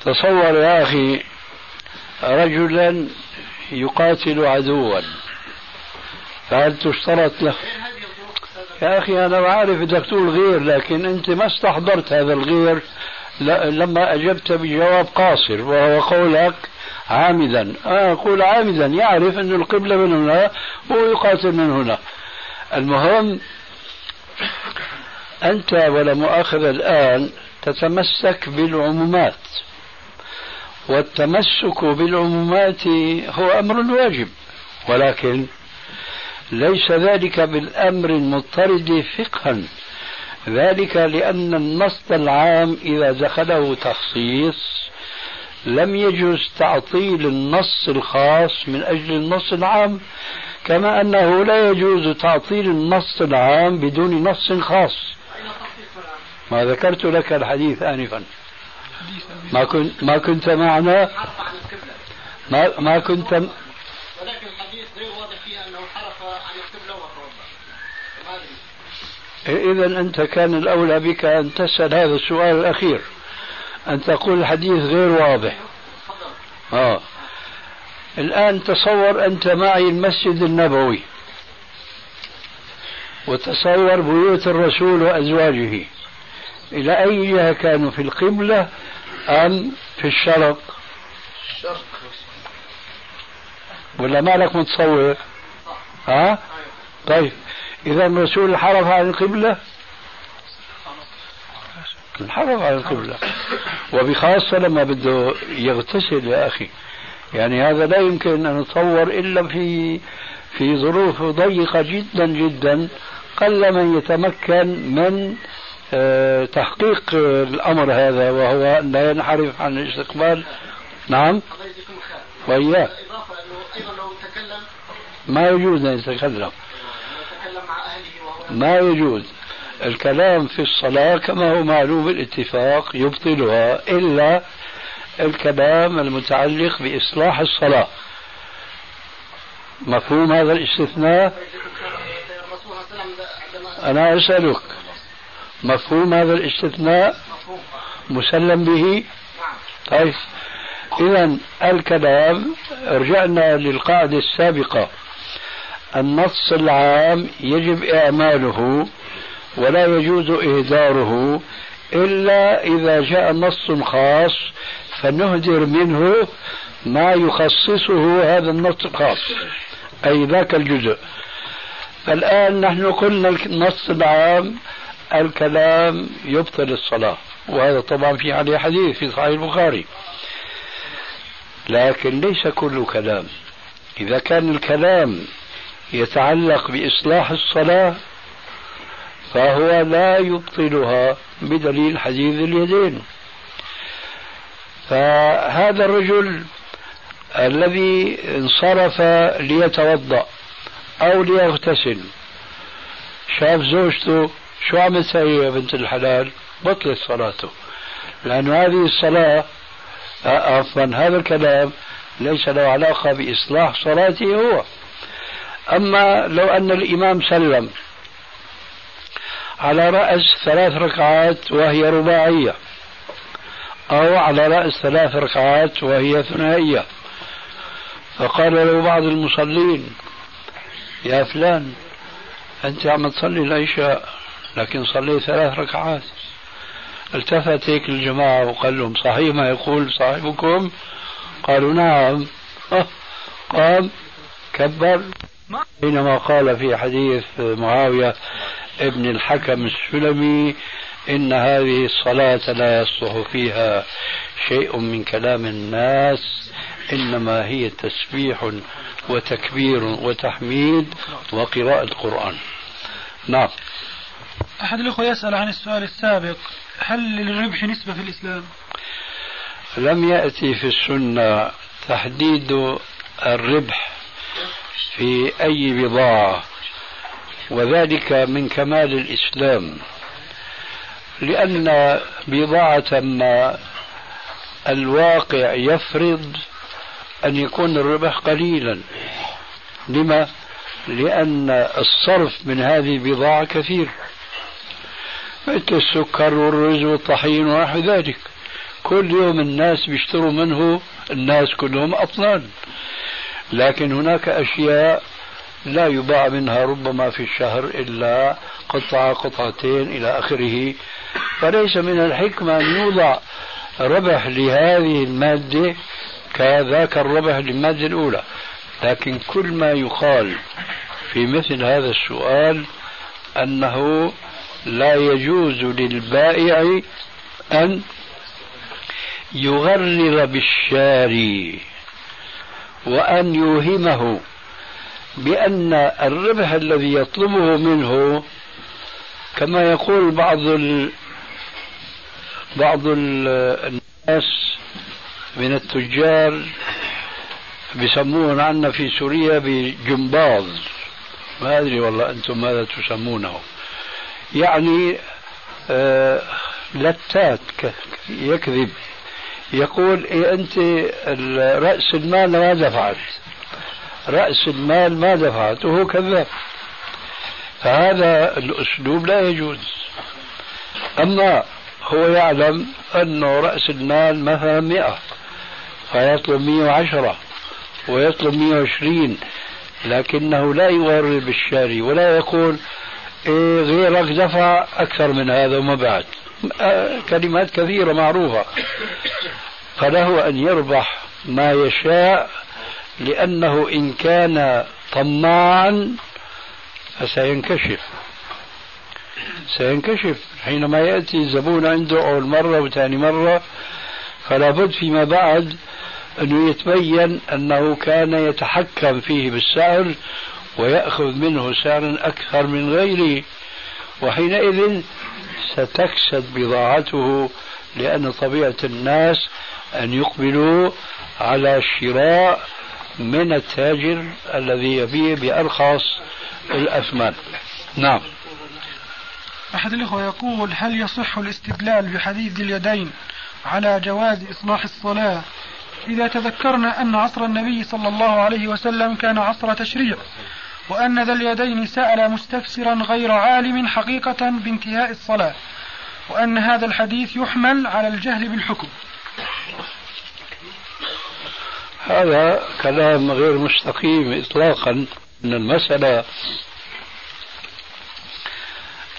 تصور يا أخي رجلا يقاتل عدوا، فهل تشترط له؟ يا أخي أنا عارف بدك تقول غير، لكن أنت ما استحضرت هذا الغير لما أجبت بجواب قاصر وهو قولك عامدا. أقول عامدا يعرف أن القبلة من هنا ويقاتل من هنا. المهم أنت ولا مؤاخذة الآن تتمسك بالعمومات، والتمسك بالعمومات هو أمر واجب، ولكن ليس ذلك بالأمر المضطرد فقها، ذلك لأن النص العام إذا دخله تخصيص لم يجوز تعطيل النص الخاص من أجل النص العام، كما أنه لا يجوز تعطيل النص العام بدون نص خاص. ما ذكرت لك الحديث آنفا، ما كنت معنا، ما كنت ولكن الحديث غير واضح فيه أنه انحرف عن القبلة وقربها. إذا أنت كان الأولى بك أن تسأل هذا السؤال الأخير، أن تقول الحديث غير واضح. الآن تصور أنت معي المسجد النبوي، وتصور بيوت الرسول وأزواجه، إلى أي جهة كانوا، في القبلة أم في الشرق؟ ولا مالك متصور؟ ها؟ طيب، إذا الرسول انحرف عن القبلة، انحرف عن القبلة، وبخاصة لما بده يغتسل يا أخي. يعني هذا لا يمكن أن نتصور إلا في ظروف ضيقة جدا جدا، قل من يتمكن من تحقيق الأمر هذا، وهو لا ينحرف عن الاستقبال. نعم. وإياه ما يجوز أن يتكلم، ما يجوز الكلام في الصلاة كما هو معلوم الاتفاق يبطلها، إلا الكلام المتعلق بإصلاح الصلاة. مفهوم هذا الاستثناء؟ أنا أسألك، مفهوم هذا الاستثناء؟ مسلم به؟ طيب، إذا الكلام رجعنا للقاعدة السابقة، النص العام يجب إعماله ولا يجوز إهداره، إلا إذا جاء نص خاص فنهدر منه ما يخصصه هذا النص الخاص، أي ذاك الجزء. فالآن نحن قلنا النص العام الكلام يبطل الصلاة، وهذا طبعا في عليه حديث في صحيح البخاري، لكن ليس كل كلام. إذا كان الكلام يتعلق بإصلاح الصلاة فهو لا يبطلها بدليل حديث ذو اليدين. فهذا الرجل الذي انصرف ليتوضأ أو ليغتسل، شاف زوجته شو عم تسوي يا بنت الحلال، بطلت صلاته، لأن هذه الصلاة عفوا هذا الكلام ليس له علاقة بإصلاح صلاته هو. أما لو أن الإمام سلم على رأس 3 ركعات وهي رباعية، أو على رأس 3 ركعات وهي ثنائية، فقال له بعض المصلين يا فلان أنت عم تصلي العشاء لكن صليت 3 ركعات، التفت هيك الجماعة وقال لهم صحيح ما يقول صاحبكم؟ قالوا نعم. قام كبر بينما قال في حديث معاوية ابن الحكم السلمي إن هذه الصلاة لا يصلح فيها شيء من كلام الناس إنما هي تسبيح وتكبير وتحميد وقراءة القرآن. نعم. أحد الأخوة يسأل عن السؤال السابق، هل للربح نسبة في الإسلام؟ لم يأتي في السنة تحديد الربح في أي بضاعة، وذلك من كمال الإسلام، لأن بضاعة ما الواقع يفرض أن يكون الربح قليلا. لما؟ لأن الصرف من هذه البضاعة كثير، مثل السكر والرز والطحين ونحو ذلك، كل يوم الناس بيشتروا منه الناس كلهم أطنان، لكن هناك أشياء لا يباع منها ربما في الشهر إلا قطعة قطعتين إلى آخره، فليس من الحكمة أن يوضع ربح لهذه المادة كذاك الربح للمادة الأولى. لكن كل ما يقال في مثل هذا السؤال أنه لا يجوز للبائع أن يغرر بالشاري وأن يوهمه بأن الربح الذي يطلبه منه كما يقول بعض الناس من التجار بيسمون عنا في سوريا بجمباز، ما أدري والله أنتم ماذا تسمونه، يعني لتات يكذب، يقول إيه أنت رأس المال ما دفعت، رأس المال ما دفعت، وهو كذاب. فهذا الأسلوب لا يجوز. أما هو يعلم أنه رأس المال مثلا 100 فيطلب 110 ويطلب 120، لكنه لا يغرر بالشاري ولا يقول إيه غيرك دفع أكثر من هذا وما بعد، كلمات كثيرة معروفة. فله أن يربح ما يشاء، لأنه إن كان طماعا فسينكشف، سينكشف حينما يأتي الزبون عنده أول مرة وثاني مرة، فلا بد فيما بعد أنه يتبين أنه كان يتحكم فيه بالسعر ويأخذ منه سعرا أكثر من غيره، وحينئذ ستكسد بضاعته، لأن طبيعة الناس أن يقبلوا على الشراء من التاجر الذي يبيع بأرخص الأثمان. نعم. أحد الأخوة يقول هل يصح الاستدلال بحديث ذي اليدين على جواز إصلاح الصلاة إذا تذكرنا أن عصر النبي صلى الله عليه وسلم كان عصر تشريع، وأن ذا اليدين سأل مستفسرا غير عالم حقيقة بانتهاء الصلاة، وأن هذا الحديث يحمل على الجهل بالحكم؟ هذا كلام غير مستقيم إطلاقا. إن المسألة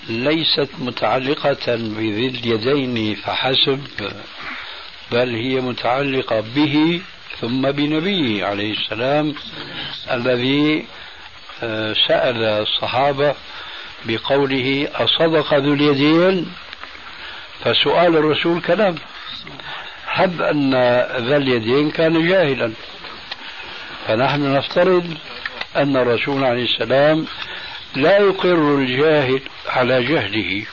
ليست متعلقة بذي اليدين فحسب، بل هي متعلقة به ثم بنبيه عليه السلام الذي سأل الصحابة بقوله أصدق ذو اليدين، فسؤال الرسول كلام، حب أن ذا اليدين كان جاهلا، فنحن نفترض أن الرسول عليه السلام لا يقر الجاهل على جهله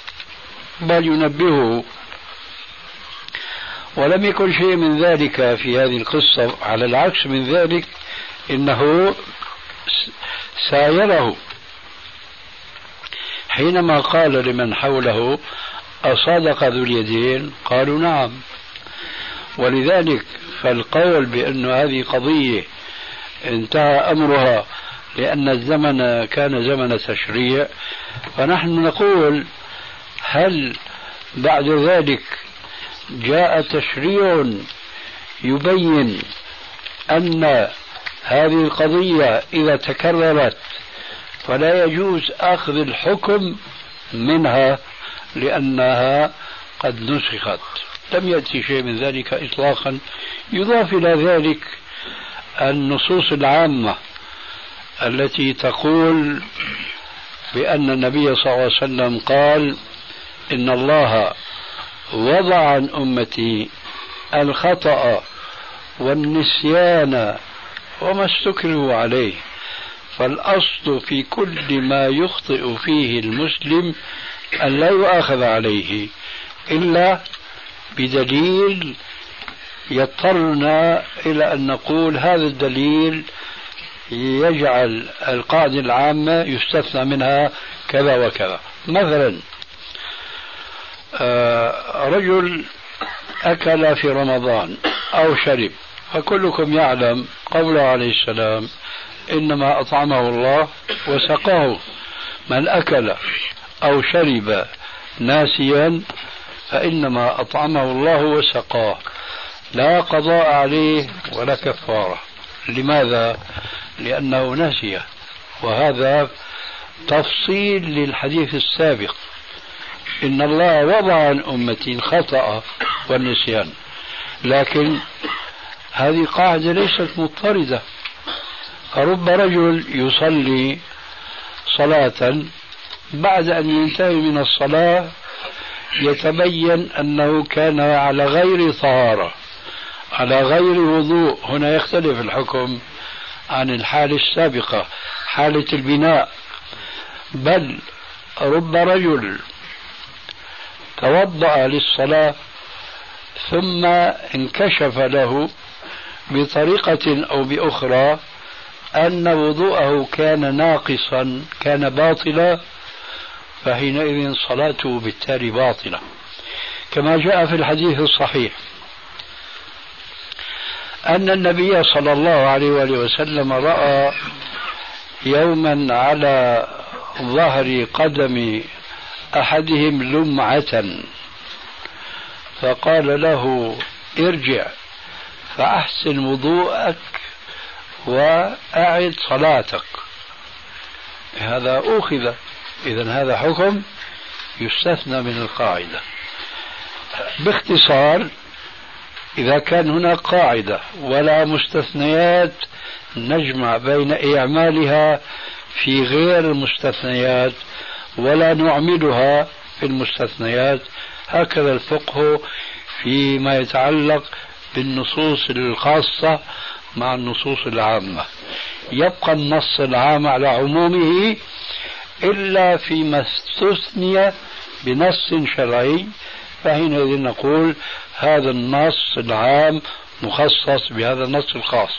بل ينبهه، ولم يكن شيء من ذلك في هذه القصة، على العكس من ذلك إنه سايره حينما قال لمن حوله أصدق ذو اليدين؟ قالوا نعم. ولذلك فالقول بأن هذه قضية انتهى أمرها لأن الزمن كان زمن تشريع، فنحن نقول هل بعد ذلك جاء تشريع يبين أن هذه القضية إذا تكررت فلا يجوز أخذ الحكم منها لأنها قد نسخت، لم يأتي شيء من ذلك إطلاقا. يضاف إلى ذلك النصوص العامة التي تقول بأن النبي صلى الله عليه وسلم قال: إن الله وضع عن أمتي الخطأ والنسيان وما استكرهوا عليه، فالأصل في كل ما يخطئ فيه المسلم أن لا يؤاخذ عليه إلا بدليل يضطرنا إلى أن نقول هذا الدليل يجعل القاعدة العامة يستثنى منها كذا وكذا. مثلا رجل أكل في رمضان أو شرب، فكلكم يعلم قوله عليه السلام: إنما أطعمه الله وسقاه. من أكل أو شرب ناسيا فإنما أطعمه الله وسقاه، لا قضاء عليه ولا كفارة. لماذا؟ لأنه نسي. وهذا تفصيل للحديث السابق: إن الله وضع عن أمتي الخطأ والنسيان، لكن هذه قاعدة ليست مضطردة. فرب رجل يصلي صلاة بعد أن ينتهي من الصلاة يتبين أنه كان على غير طهارة، على غير وضوء. هنا يختلف الحكم عن الحالة السابقة، حالة البناء. بل رب رجل توضأ للصلاة ثم انكشف له بطريقة أو بأخرى أن وضوءه كان ناقصا، كان باطلا، فحينئذ صلاته بالتالي باطلة. كما جاء في الحديث الصحيح أن النبي صلى الله عليه وسلم رأى يوما على ظهر قدم أحدهم لمعة، فقال له: ارجع فأحسن وضوءك وأعد صلاتك. هذا أخذ، إذن هذا حكم يستثنى من القاعدة. باختصار، إذا كان هناك قاعدة ولا مستثنيات نجمع بين إعمالها في غير المستثنيات ولا نعملها في المستثنيات. هكذا الفقه فيما يتعلق بالنصوص الخاصة مع النصوص العامة. يبقى النص العام على عمومه إلا فيما استثني بنص شرعي، فحينئذ نقول هذا النص العام مخصص بهذا النص الخاص.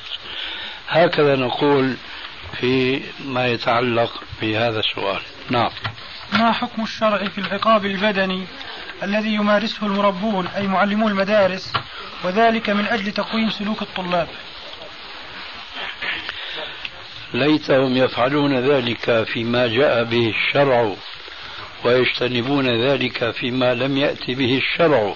هكذا نقول في ما يتعلق بهذا السؤال. نعم. ما حكم الشرع في العقاب البدني الذي يمارسه المربون أي معلمو المدارس، وذلك من أجل تقويم سلوك الطلاب؟ ليتهم يفعلون ذلك فيما جاء به الشرع ويجتنبون ذلك فيما لم يأتي به الشرع،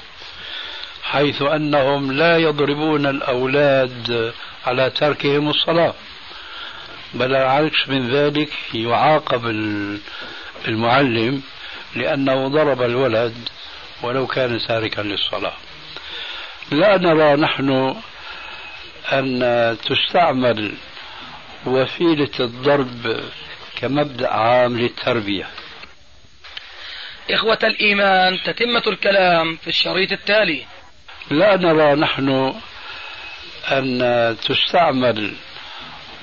حيث أنهم لا يضربون الأولاد على تركهم الصلاة، بل العكس من ذلك، يعاقب المعلم لأنه ضرب الولد ولو كان تاركا للصلاة. لا نرى نحن أن تستعمل وسيلة الضرب كمبدأ عام للتربية. إخوة الإيمان، تتمة الكلام في الشريط التالي. لا نرى نحن أن تستعمل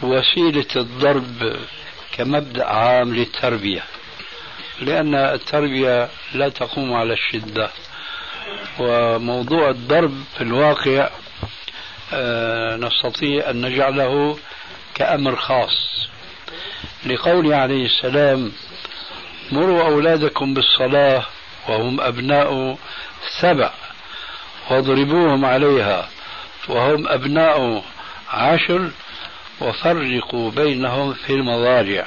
وسيلة الضرب كمبدأ عام للتربية، لأن التربية لا تقوم على الشدة، وموضوع الضرب في الواقع نستطيع أن نجعله كأمر خاص، لقول عليه السلام: مروا أولادكم بالصلاة وهم أبناء 7 واضربوهم عليها وهم أبناء 10 وفرقوا بينهم في المضاجع.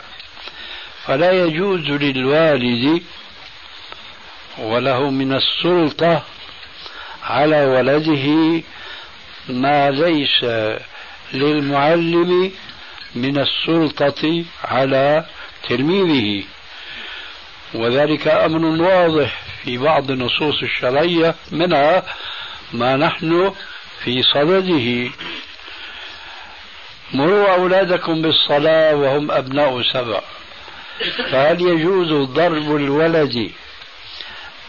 فلا يجوز للوالد وله من السلطة على ولده ما ليس للمعلم من السلطة على تلميذه. وذلك أمر واضح في بعض النصوص الشرعية، منها ما نحن في صدده: مروا أولادكم بالصلاة وهم أبناء 7. فهل يجوز ضرب الولد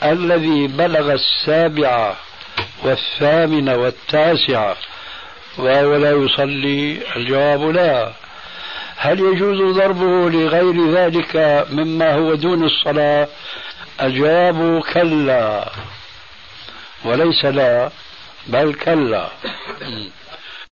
الذي بلغ 7 و8 و9 وهو لا يصلي؟ الجواب لا. هل يجوز ضربه لغير ذلك مما هو دون الصلاة؟ الجواب كلا، وليس لا بل كلا.